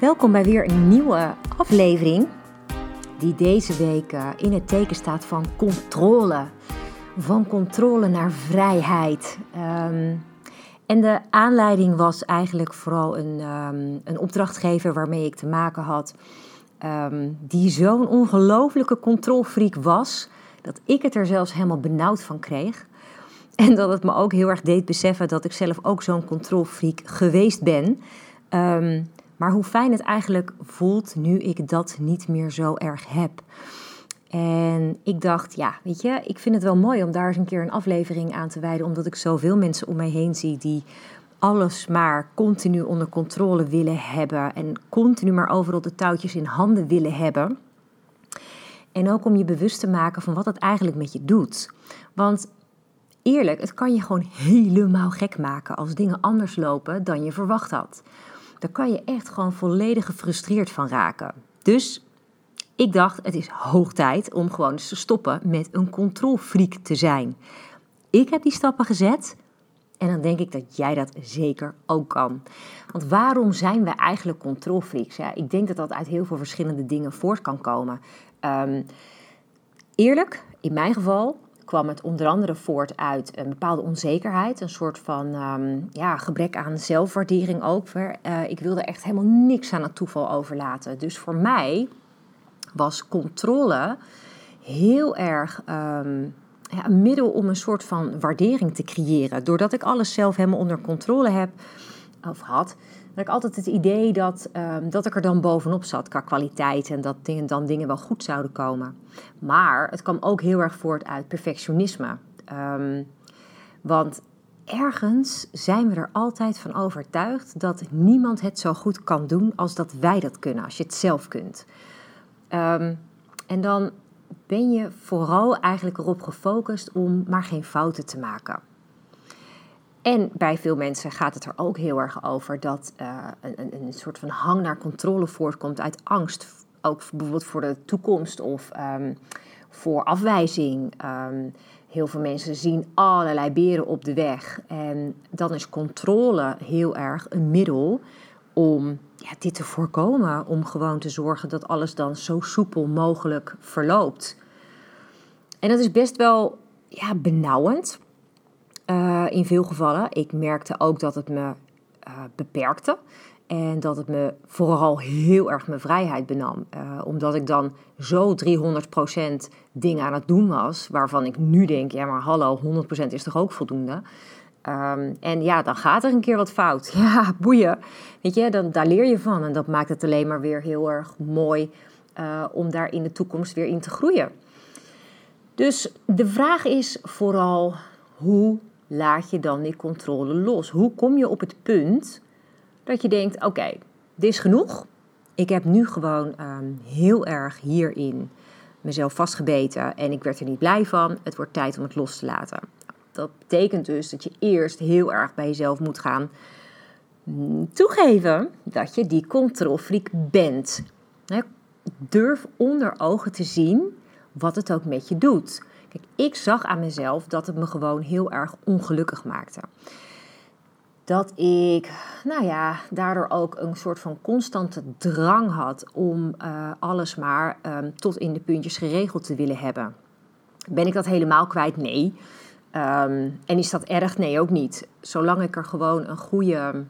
Welkom bij weer een nieuwe aflevering die deze week in het teken staat van controle. Van controle naar vrijheid. En de aanleiding was eigenlijk vooral een opdrachtgever waarmee ik te maken had. Die zo'n ongelofelijke controlfreak was, dat ik het er zelfs helemaal benauwd van kreeg. En dat het me ook heel erg deed beseffen dat ik zelf ook zo'n controlfreak geweest ben. Maar hoe fijn het eigenlijk voelt nu ik dat niet meer zo erg heb. En ik dacht, ja, weet je, ik vind het wel mooi om daar eens een keer een aflevering aan te wijden. Omdat ik zoveel mensen om mij heen zie die alles maar continu onder controle willen hebben. En continu maar overal de touwtjes in handen willen hebben. En ook om je bewust te maken van wat dat eigenlijk met je doet. Want eerlijk, het kan je gewoon helemaal gek maken als dingen anders lopen dan je verwacht had. Daar kan je echt gewoon volledig gefrustreerd van raken. Dus ik dacht, het is hoog tijd om gewoon eens te stoppen met een controlfreak te zijn. Ik heb die stappen gezet en dan denk ik dat jij dat zeker ook kan. Want waarom zijn we eigenlijk controlfreaks? Ja, ik denk dat dat uit heel veel verschillende dingen voort kan komen. Eerlijk, in mijn geval kwam het onder andere voort uit een bepaalde onzekerheid, een soort van gebrek aan zelfwaardering ook. Ik wilde echt helemaal niks aan het toeval overlaten. Dus voor mij was controle heel erg een middel om een soort van waardering te creëren. Doordat ik alles zelf helemaal onder controle heb of had, had ik altijd het idee dat ik er dan bovenop zat qua kwaliteit en dat dingen wel goed zouden komen. Maar het kwam ook heel erg voort uit perfectionisme. Want ergens zijn we er altijd van overtuigd dat niemand het zo goed kan doen als dat wij dat kunnen, als je het zelf kunt. En dan ben je vooral eigenlijk erop gefocust om maar geen fouten te maken. En bij veel mensen gaat het er ook heel erg over dat een soort van hang naar controle voortkomt uit angst. Ook bijvoorbeeld voor de toekomst of voor afwijzing. Heel veel mensen zien allerlei beren op de weg. En dan is controle heel erg een middel om dit te voorkomen. Om gewoon te zorgen dat alles dan zo soepel mogelijk verloopt. En dat is best wel benauwend. In veel gevallen. Ik merkte ook dat het me beperkte. En dat het me vooral heel erg mijn vrijheid benam. Omdat ik dan zo 300% dingen aan het doen was. Waarvan ik nu denk, ja maar hallo, 100% is toch ook voldoende? Dan gaat er een keer wat fout. Ja, boeien. Weet je, daar leer je van. En dat maakt het alleen maar weer heel erg mooi om daar in de toekomst weer in te groeien. Dus de vraag is vooral, hoe laat je dan die controle los? Hoe kom je op het punt dat je denkt, oké, dit is genoeg. Ik heb nu gewoon heel erg hierin mezelf vastgebeten en ik werd er niet blij van. Het wordt tijd om het los te laten. Dat betekent dus dat je eerst heel erg bij jezelf moet gaan toegeven dat je die controlfreak bent. Durf onder ogen te zien wat het ook met je doet. Kijk, ik zag aan mezelf dat het me gewoon heel erg ongelukkig maakte. Dat ik, daardoor ook een soort van constante drang had om alles maar tot in de puntjes geregeld te willen hebben. Ben ik dat helemaal kwijt? Nee. En is dat erg? Nee, ook niet. Zolang ik er gewoon een goede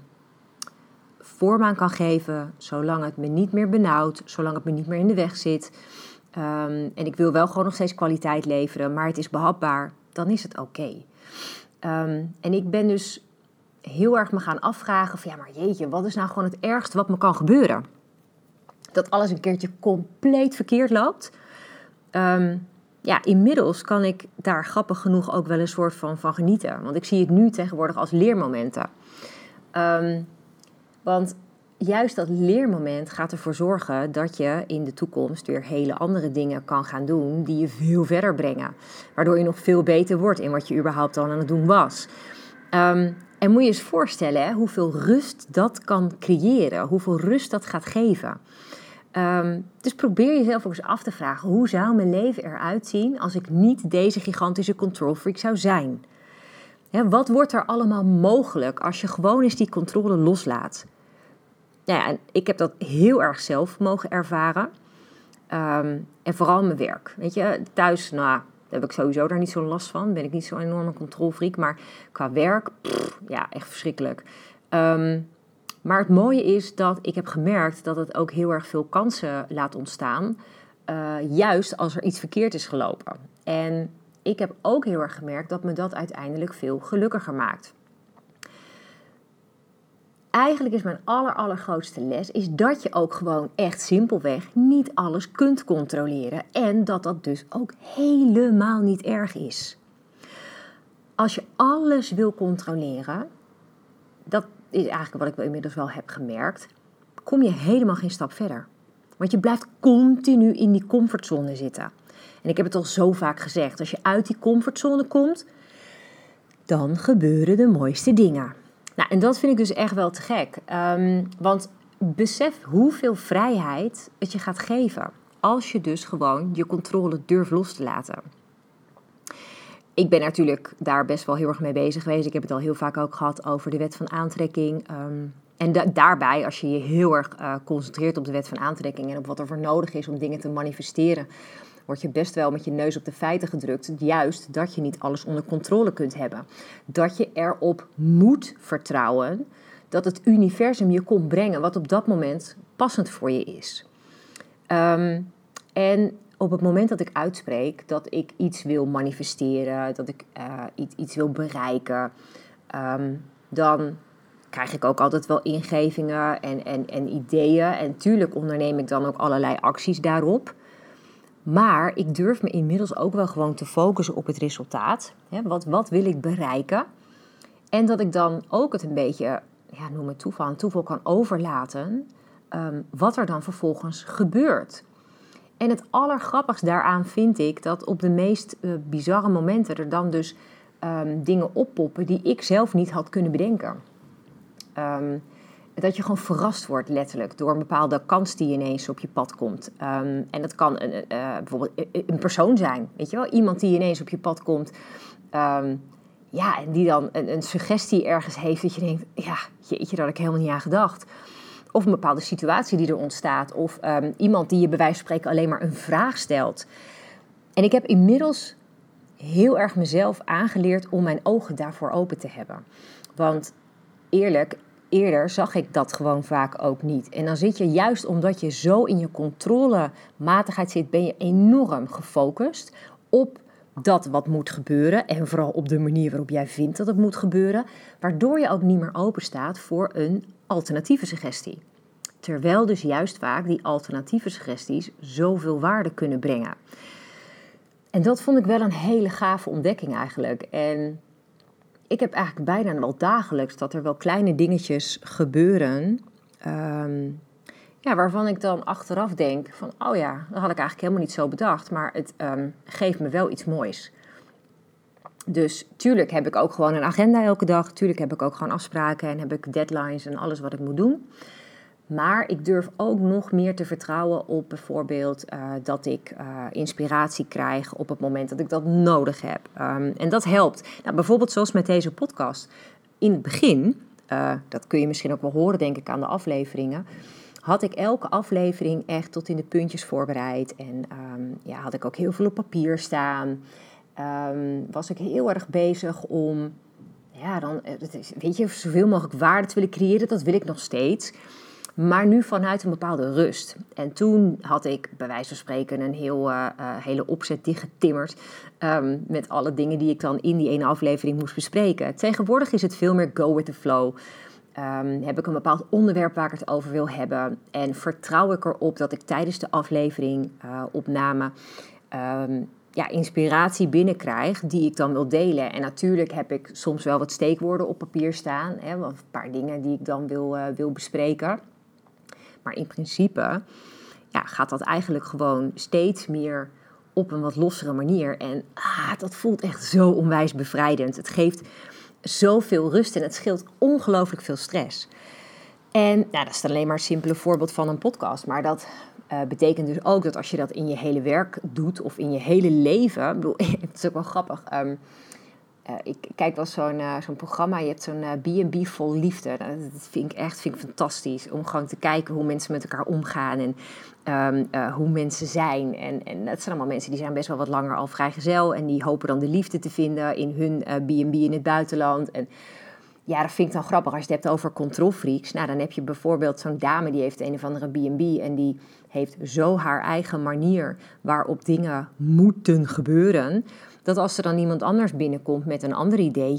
vorm aan kan geven, zolang het me niet meer benauwt, zolang het me niet meer in de weg zit. En ik wil wel gewoon nog steeds kwaliteit leveren, maar het is behapbaar, dan is het oké. En ik ben dus heel erg me gaan afvragen van, ja maar jeetje, wat is nou gewoon het ergste wat me kan gebeuren? Dat alles een keertje compleet verkeerd loopt. Inmiddels kan ik daar grappig genoeg ook wel een soort van genieten. Want ik zie het nu tegenwoordig als leermomenten. Want juist dat leermoment gaat ervoor zorgen dat je in de toekomst weer hele andere dingen kan gaan doen die je veel verder brengen. Waardoor je nog veel beter wordt in wat je überhaupt al aan het doen was. En moet je eens voorstellen hoeveel rust dat kan creëren, hoeveel rust dat gaat geven. Dus probeer jezelf ook eens af te vragen, hoe zou mijn leven eruit zien als ik niet deze gigantische control freak zou zijn? Hè, wat wordt er allemaal mogelijk als je gewoon eens die controle loslaat? Nou ja, en ik heb dat heel erg zelf mogen ervaren. En vooral mijn werk. Weet je, thuis, nou, heb ik sowieso daar niet zo'n last van. Ben ik niet zo'n enorme controlfreak. Maar qua werk, echt verschrikkelijk. Maar het mooie is dat ik heb gemerkt dat het ook heel erg veel kansen laat ontstaan. Juist als er iets verkeerd is gelopen. En ik heb ook heel erg gemerkt dat me dat uiteindelijk veel gelukkiger maakt. Eigenlijk is mijn allergrootste les is dat je ook gewoon echt simpelweg niet alles kunt controleren. En dat dat dus ook helemaal niet erg is. Als je alles wil controleren, dat is eigenlijk wat ik inmiddels wel heb gemerkt, kom je helemaal geen stap verder. Want je blijft continu in die comfortzone zitten. En ik heb het al zo vaak gezegd, als je uit die comfortzone komt, dan gebeuren de mooiste dingen. Nou, en dat vind ik dus echt wel te gek. Want besef hoeveel vrijheid het je gaat geven als je dus gewoon je controle durft los te laten. Ik ben natuurlijk daar best wel heel erg mee bezig geweest. Ik heb het al heel vaak ook gehad over de wet van aantrekking. En daarbij, als je je heel erg concentreert op de wet van aantrekking en op wat er voor nodig is om dingen te manifesteren, word je best wel met je neus op de feiten gedrukt. Juist dat je niet alles onder controle kunt hebben. Dat je erop moet vertrouwen dat het universum je komt brengen wat op dat moment passend voor je is. En op het moment dat ik uitspreek dat ik iets wil manifesteren, dat ik iets wil bereiken, dan krijg ik ook altijd wel ingevingen en ideeën. En tuurlijk onderneem ik dan ook allerlei acties daarop. Maar ik durf me inmiddels ook wel gewoon te focussen op het resultaat. Wat wil ik bereiken? En dat ik dan ook het een beetje, noem het toeval kan overlaten. Wat er dan vervolgens gebeurt. En het allergrappigst daaraan vind ik dat op de meest bizarre momenten er dan dus dingen oppoppen die ik zelf niet had kunnen bedenken. Dat je gewoon verrast wordt letterlijk door een bepaalde kans die ineens op je pad komt. En dat kan bijvoorbeeld een persoon zijn, weet je wel? Iemand die ineens op je pad komt. En die dan een suggestie ergens heeft dat je denkt, jeetje, daar had ik helemaal niet aan gedacht. Of een bepaalde situatie die er ontstaat. Of iemand die je bij wijze van spreken alleen maar een vraag stelt. En ik heb inmiddels heel erg mezelf aangeleerd om mijn ogen daarvoor open te hebben. Want eerlijk, eerder zag ik dat gewoon vaak ook niet. En dan zit je juist omdat je zo in je controlematigheid zit, ben je enorm gefocust op dat wat moet gebeuren. En vooral op de manier waarop jij vindt dat het moet gebeuren. Waardoor je ook niet meer open staat voor een alternatieve suggestie. Terwijl dus juist vaak die alternatieve suggesties zoveel waarde kunnen brengen. En dat vond ik wel een hele gave ontdekking eigenlijk. En ik heb eigenlijk bijna wel dagelijks dat er wel kleine dingetjes gebeuren. Waarvan ik dan achteraf denk van, dat had ik eigenlijk helemaal niet zo bedacht. Maar het geeft me wel iets moois. Dus tuurlijk heb ik ook gewoon een agenda elke dag. Tuurlijk heb ik ook gewoon afspraken en heb ik deadlines en alles wat ik moet doen. Maar ik durf ook nog meer te vertrouwen op bijvoorbeeld dat ik inspiratie krijg op het moment dat ik dat nodig heb. En dat helpt. Nou, bijvoorbeeld zoals met deze podcast. In het begin, dat kun je misschien ook wel horen denk ik aan de afleveringen, had ik elke aflevering echt tot in de puntjes voorbereid. En had ik ook heel veel op papier staan. Was ik heel erg bezig om zoveel mogelijk waarde te willen creëren. Dat wil ik nog steeds. Maar nu vanuit een bepaalde rust. En toen had ik bij wijze van spreken een hele opzet dichtgetimmerd. Met alle dingen die ik dan in die ene aflevering moest bespreken. Tegenwoordig is het veel meer go with the flow. Heb ik een bepaald onderwerp waar ik het over wil hebben. En vertrouw ik erop dat ik tijdens de aflevering opname inspiratie binnenkrijg die ik dan wil delen. En natuurlijk heb ik soms wel wat steekwoorden op papier staan. Hè, een paar dingen die ik dan wil bespreken. Maar in principe gaat dat eigenlijk gewoon steeds meer op een wat lossere manier. En dat voelt echt zo onwijs bevrijdend. Het geeft zoveel rust en het scheelt ongelooflijk veel stress. En dat is alleen maar een simpele voorbeeld van een podcast. Maar dat betekent dus ook dat als je dat in je hele werk doet of in je hele leven... Ik bedoel, het is ook wel grappig... ik kijk wel zo'n programma, je hebt zo'n B&B vol liefde. Dat vind ik fantastisch, om gewoon te kijken hoe mensen met elkaar omgaan en hoe mensen zijn. En dat zijn allemaal mensen die zijn best wel wat langer al vrijgezel en die hopen dan de liefde te vinden in hun B&B in het buitenland. En ja, dat vind ik dan grappig. Als je het hebt over controlfreaks, dan heb je bijvoorbeeld zo'n dame die heeft een of andere B&B en die heeft zo haar eigen manier waarop dingen moeten gebeuren... dat als er dan iemand anders binnenkomt met een ander idee...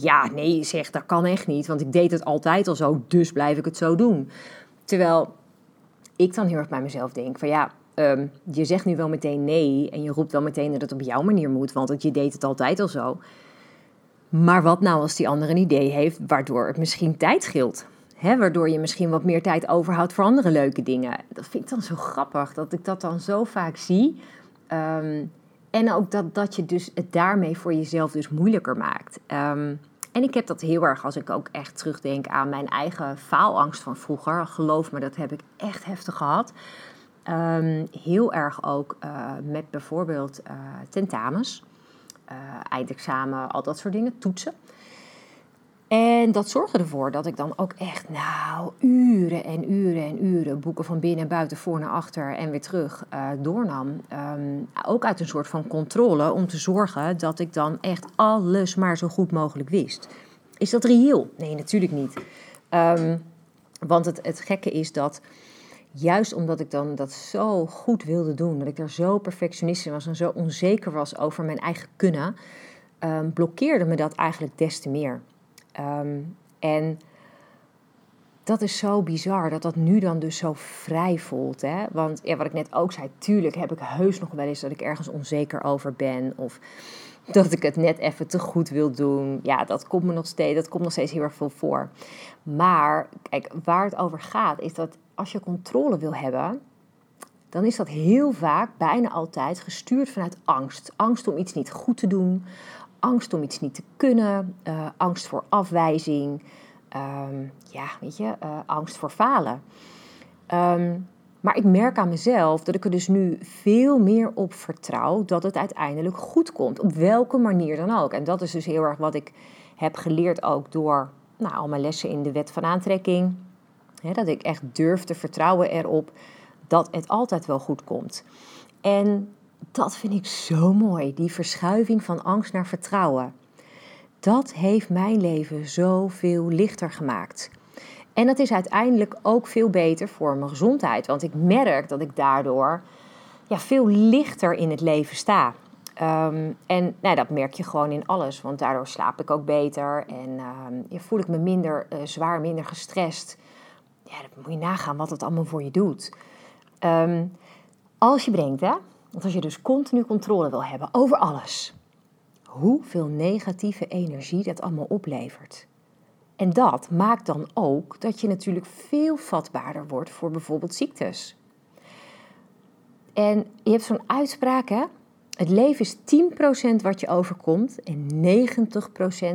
dat kan echt niet, want ik deed het altijd al zo... dus blijf ik het zo doen. Terwijl ik dan heel erg bij mezelf denk van je zegt nu wel meteen nee... en je roept wel meteen dat het op jouw manier moet... want je deed het altijd al zo. Maar wat nou als die ander een idee heeft... waardoor het misschien tijd scheelt? Waardoor je misschien wat meer tijd overhoudt voor andere leuke dingen. Dat vind ik dan zo grappig, dat ik dat dan zo vaak zie... En ook dat je dus het daarmee voor jezelf dus moeilijker maakt. En ik heb dat heel erg als ik ook echt terugdenk aan mijn eigen faalangst van vroeger. Geloof me, dat heb ik echt heftig gehad. Heel erg ook met bijvoorbeeld tentamens, eindexamen, al dat soort dingen, toetsen. En dat zorgde ervoor dat ik dan ook echt uren en uren en uren... boeken van binnen, buiten, voor naar achter en weer terug doornam. Ook uit een soort van controle om te zorgen dat ik dan echt alles maar zo goed mogelijk wist. Is dat reëel? Nee, natuurlijk niet. Want het gekke is dat juist omdat ik dan dat zo goed wilde doen... dat ik daar zo perfectionist in was en zo onzeker was over mijn eigen kunnen... blokkeerde me dat eigenlijk des te meer... En dat is zo bizar, dat nu dan dus zo vrij voelt. Hè? Want wat ik net ook zei, tuurlijk heb ik heus nog wel eens dat ik ergens onzeker over ben. Of dat ik het net even te goed wil doen. Ja, dat komt nog steeds heel erg veel voor. Maar kijk, waar het over gaat is dat als je controle wil hebben... dan is dat heel vaak, bijna altijd, gestuurd vanuit angst. Angst om iets niet goed te doen... Angst om iets niet te kunnen, angst voor afwijzing, angst voor falen. Maar ik merk aan mezelf dat ik er dus nu veel meer op vertrouw dat het uiteindelijk goed komt, op welke manier dan ook. En dat is dus heel erg wat ik heb geleerd ook door al mijn lessen in de wet van aantrekking. Dat ik echt durf te vertrouwen erop dat het altijd wel goed komt. En... dat vind ik zo mooi, die verschuiving van angst naar vertrouwen. Dat heeft mijn leven zoveel lichter gemaakt. En dat is uiteindelijk ook veel beter voor mijn gezondheid. Want ik merk dat ik daardoor veel lichter in het leven sta. En dat merk je gewoon in alles. Want daardoor slaap ik ook beter en voel ik me minder zwaar, minder gestrest. Ja, dan moet je nagaan wat het allemaal voor je doet. Als je bedenkt, hè... want als je dus continu controle wil hebben over alles, hoeveel negatieve energie dat allemaal oplevert. En dat maakt dan ook dat je natuurlijk veel vatbaarder wordt voor bijvoorbeeld ziektes. En je hebt zo'n uitspraak, hè? Het leven is 10% wat je overkomt en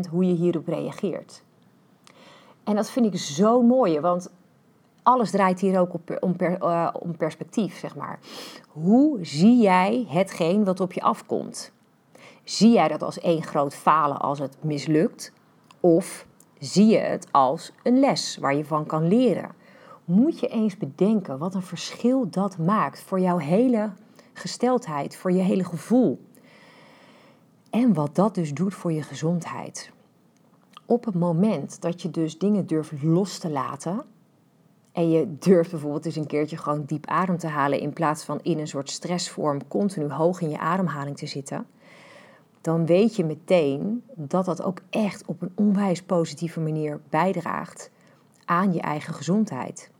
90% hoe je hierop reageert. En dat vind ik zo mooi, want... alles draait hier ook om perspectief, zeg maar. Hoe zie jij hetgeen wat op je afkomt? Zie jij dat als één groot falen als het mislukt? Of zie je het als een les waar je van kan leren? Moet je eens bedenken wat een verschil dat maakt voor jouw hele gesteldheid, voor je hele gevoel. En wat dat dus doet voor je gezondheid. Op het moment dat je dus dingen durft los te laten... en je durft bijvoorbeeld eens een keertje gewoon diep adem te halen... in plaats van in een soort stressvorm continu hoog in je ademhaling te zitten... dan weet je meteen dat dat ook echt op een onwijs positieve manier bijdraagt aan je eigen gezondheid.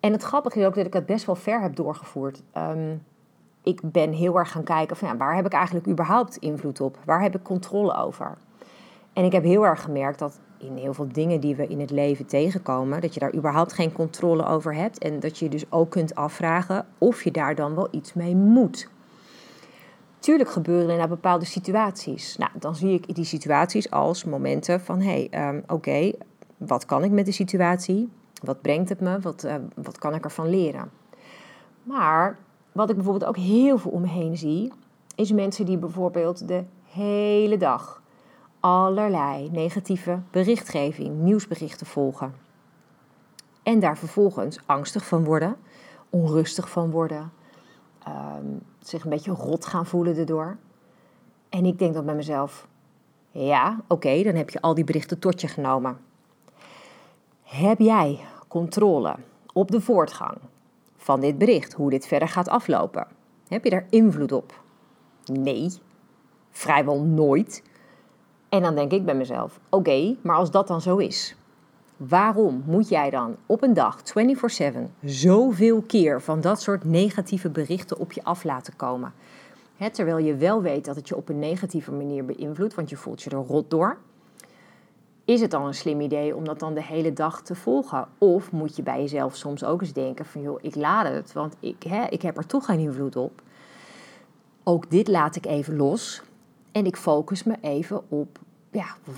En het grappige is ook dat ik dat best wel ver heb doorgevoerd. Ik ben heel erg gaan kijken van waar heb ik eigenlijk überhaupt invloed op? Waar heb ik controle over? En ik heb heel erg gemerkt dat in heel veel dingen die we in het leven tegenkomen, dat je daar überhaupt geen controle over hebt en dat je je dus ook kunt afvragen of je daar dan wel iets mee moet. Tuurlijk gebeuren er naar bepaalde situaties. Nou, dan zie ik die situaties als momenten van, oké, wat kan ik met de situatie? Wat brengt het me? Wat kan ik ervan leren? Maar wat ik bijvoorbeeld ook heel veel omheen zie, is mensen die bijvoorbeeld de hele dag allerlei negatieve berichtgeving, nieuwsberichten volgen. En daar vervolgens angstig van worden, onrustig van worden, zich een beetje rot gaan voelen erdoor. En ik denk dan bij mezelf, ja, oké, dan heb je al die berichten tot je genomen. Heb jij controle op de voortgang van dit bericht, hoe dit verder gaat aflopen? Heb je daar invloed op? Nee, vrijwel nooit. En dan denk ik bij mezelf, oké, maar als dat dan zo is, waarom moet jij dan op een dag 24/7 zoveel keer van dat soort negatieve berichten op je af laten komen? Terwijl je wel weet dat het je op een negatieve manier beïnvloedt, want je voelt je er rot door. Is het dan een slim idee om dat dan de hele dag te volgen? Of moet je bij jezelf soms ook eens denken van, joh, ik laat het, want ik heb er toch geen invloed op. Ook dit laat ik even los en ik focus me even op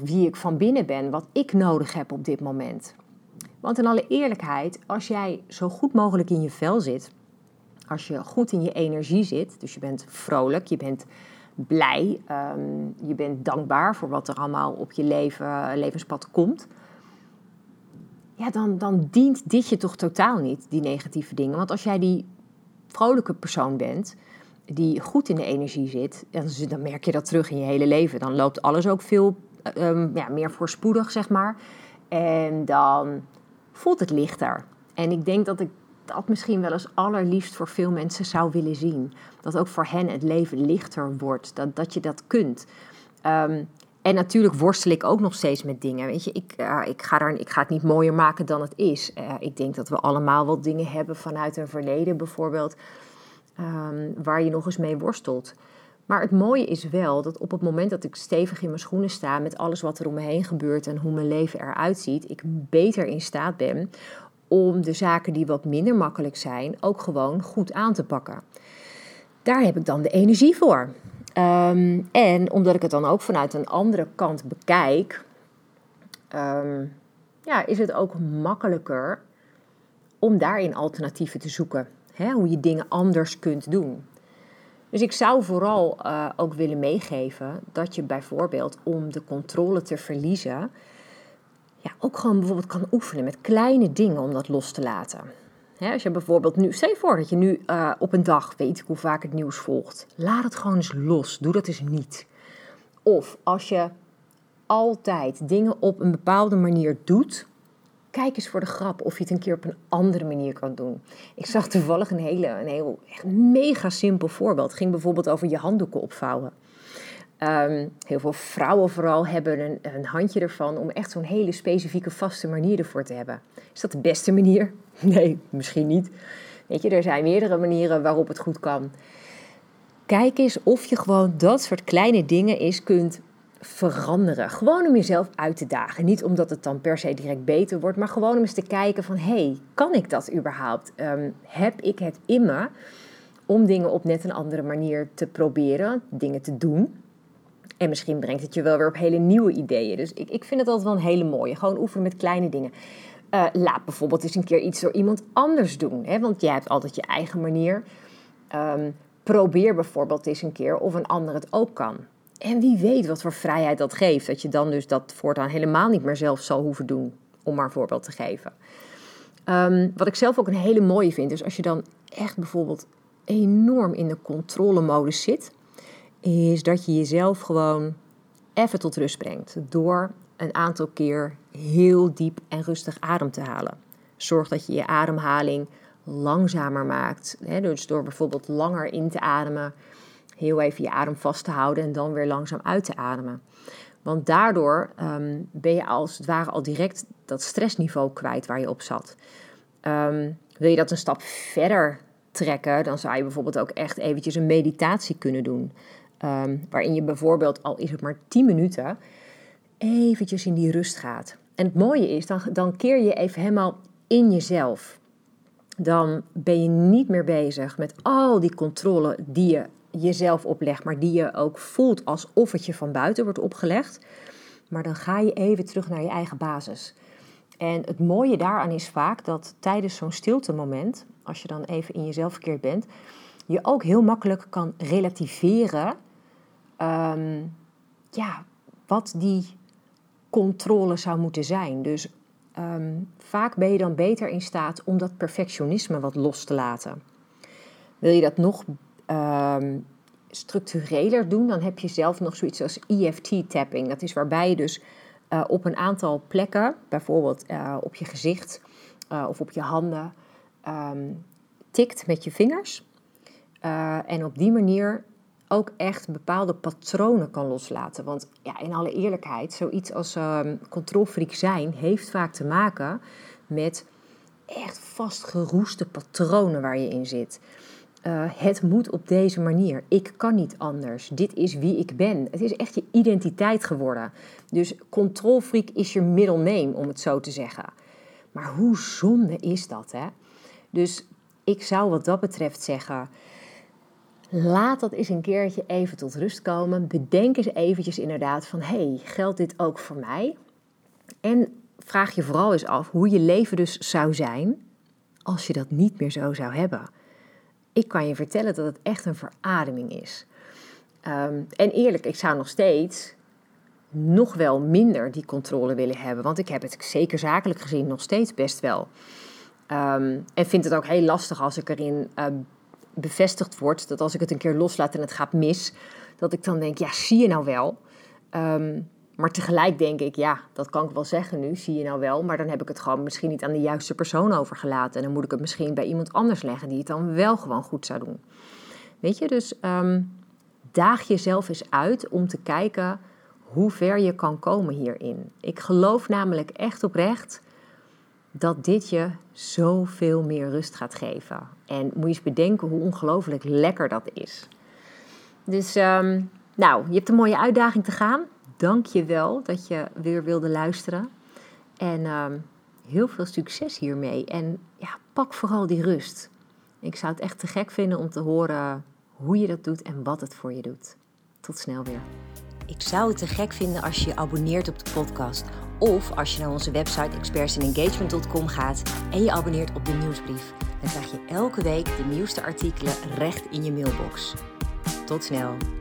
wie ik van binnen ben, wat ik nodig heb op dit moment. Want in alle eerlijkheid, als jij zo goed mogelijk in je vel zit, als je goed in je energie zit, dus je bent vrolijk, je bent blij, je bent dankbaar voor wat er allemaal op je levenspad komt, ja, dan dient dit je toch totaal niet, die negatieve dingen. Want als jij die vrolijke persoon bent, die goed in de energie zit, dan merk je dat terug in je hele leven. Dan loopt alles ook veel meer voorspoedig, zeg maar. En dan voelt het lichter. En ik denk dat ik dat misschien wel eens allerliefst voor veel mensen zou willen zien. Dat ook voor hen het leven lichter wordt. Dat je dat kunt. En natuurlijk worstel ik ook nog steeds met dingen. Weet je, ik ga het niet mooier maken dan het is. Ik denk dat we allemaal wel dingen hebben vanuit een verleden bijvoorbeeld, waar je nog eens mee worstelt. Maar het mooie is wel dat op het moment dat ik stevig in mijn schoenen sta met alles wat er om me heen gebeurt en hoe mijn leven eruit ziet, ik beter in staat ben om de zaken die wat minder makkelijk zijn ook gewoon goed aan te pakken. Daar heb ik dan de energie voor. En omdat ik het dan ook vanuit een andere kant bekijk, is het ook makkelijker om daarin alternatieven te zoeken. Hoe je dingen anders kunt doen. Dus ik zou vooral ook willen meegeven dat je bijvoorbeeld om de controle te verliezen, ook gewoon bijvoorbeeld kan oefenen met kleine dingen om dat los te laten. Als je bijvoorbeeld nu, stel je voor dat je nu op een dag, weet ik hoe vaak het nieuws volgt, laat het gewoon eens los, doe dat eens niet. Of als je altijd dingen op een bepaalde manier doet, kijk eens voor de grap of je het een keer op een andere manier kan doen. Ik zag toevallig een heel echt mega simpel voorbeeld. Het ging bijvoorbeeld over je handdoeken opvouwen. Heel veel vrouwen vooral hebben een handje ervan om echt zo'n hele specifieke vaste manier ervoor te hebben. Is dat de beste manier? Nee, misschien niet. Weet je, er zijn meerdere manieren waarop het goed kan. Kijk eens of je gewoon dat soort kleine dingen eens kunt veranderen. Gewoon om jezelf uit te dagen. Niet omdat het dan per se direct beter wordt, maar gewoon om eens te kijken van, kan ik dat überhaupt? Heb ik het in me om dingen op net een andere manier te proberen, dingen te doen? En misschien brengt het je wel weer op hele nieuwe ideeën. Dus ik vind het altijd wel een hele mooie. Gewoon oefenen met kleine dingen. Laat bijvoorbeeld eens een keer iets door iemand anders doen. Hè? Want jij hebt altijd je eigen manier. Probeer bijvoorbeeld eens een keer of een ander het ook kan. En wie weet wat voor vrijheid dat geeft. Dat je dan dus dat voortaan helemaal niet meer zelf zal hoeven doen. Om maar een voorbeeld te geven. Wat ik zelf ook een hele mooie vind, is als je dan echt bijvoorbeeld enorm in de controlemodus zit, is dat je jezelf gewoon even tot rust brengt. Door een aantal keer heel diep en rustig adem te halen. Zorg dat je je ademhaling langzamer maakt. Dus door bijvoorbeeld langer in te ademen, heel even je adem vast te houden en dan weer langzaam uit te ademen. Want daardoor ben je als het ware al direct dat stressniveau kwijt waar je op zat. Wil je dat een stap verder trekken, dan zou je bijvoorbeeld ook echt eventjes een meditatie kunnen doen. Waarin je bijvoorbeeld, al is het maar 10 minuten, eventjes in die rust gaat. En het mooie is, dan keer je even helemaal in jezelf. Dan ben je niet meer bezig met al die controle die je jezelf oplegt, maar die je ook voelt alsof het je van buiten wordt opgelegd. Maar dan ga je even terug naar je eigen basis. En het mooie daaraan is vaak dat tijdens zo'n stiltemoment, als je dan even in jezelf verkeerd bent, je ook heel makkelijk kan relativeren wat die controle zou moeten zijn. Dus vaak ben je dan beter in staat om dat perfectionisme wat los te laten. Wil je dat nog structureler doen, dan heb je zelf nog zoiets als EFT-tapping. Dat is waarbij je dus op een aantal plekken, bijvoorbeeld op je gezicht of op je handen, tikt met je vingers. En op die manier ook echt bepaalde patronen kan loslaten. Want ja, in alle eerlijkheid, zoiets als controlfreak zijn heeft vaak te maken met echt vastgeroeste patronen waar je in zit. Het moet op deze manier. Ik kan niet anders. Dit is wie ik ben. Het is echt je identiteit geworden. Dus controlfreak is je middelneem, om het zo te zeggen. Maar hoe zonde is dat, hè? Dus ik zou wat dat betreft zeggen, laat dat eens een keertje even tot rust komen. Bedenk eens eventjes inderdaad van, geldt dit ook voor mij? En vraag je vooral eens af hoe je leven dus zou zijn als je dat niet meer zo zou hebben. Ik kan je vertellen dat het echt een verademing is. En eerlijk, ik zou nog steeds nog wel minder die controle willen hebben. Want ik heb het zeker zakelijk gezien nog steeds best wel. En vind het ook heel lastig als ik erin bevestigd word, dat als ik het een keer loslaat en het gaat mis, dat ik dan denk, ja, zie je nou wel. Maar tegelijk denk ik, ja, dat kan ik wel zeggen nu, zie je nou wel. Maar dan heb ik het gewoon misschien niet aan de juiste persoon overgelaten. En dan moet ik het misschien bij iemand anders leggen die het dan wel gewoon goed zou doen. Weet je, dus daag jezelf eens uit om te kijken hoe ver je kan komen hierin. Ik geloof namelijk echt oprecht dat dit je zoveel meer rust gaat geven. En moet je eens bedenken hoe ongelooflijk lekker dat is. Dus, je hebt een mooie uitdaging te gaan. Dank je wel dat je weer wilde luisteren. En heel veel succes hiermee. En ja, pak vooral die rust. Ik zou het echt te gek vinden om te horen hoe je dat doet en wat het voor je doet. Tot snel weer. Ik zou het te gek vinden als je je abonneert op de podcast. Of als je naar onze website expertsinengagement.com gaat en je abonneert op de nieuwsbrief. Dan krijg je elke week de nieuwste artikelen recht in je mailbox. Tot snel.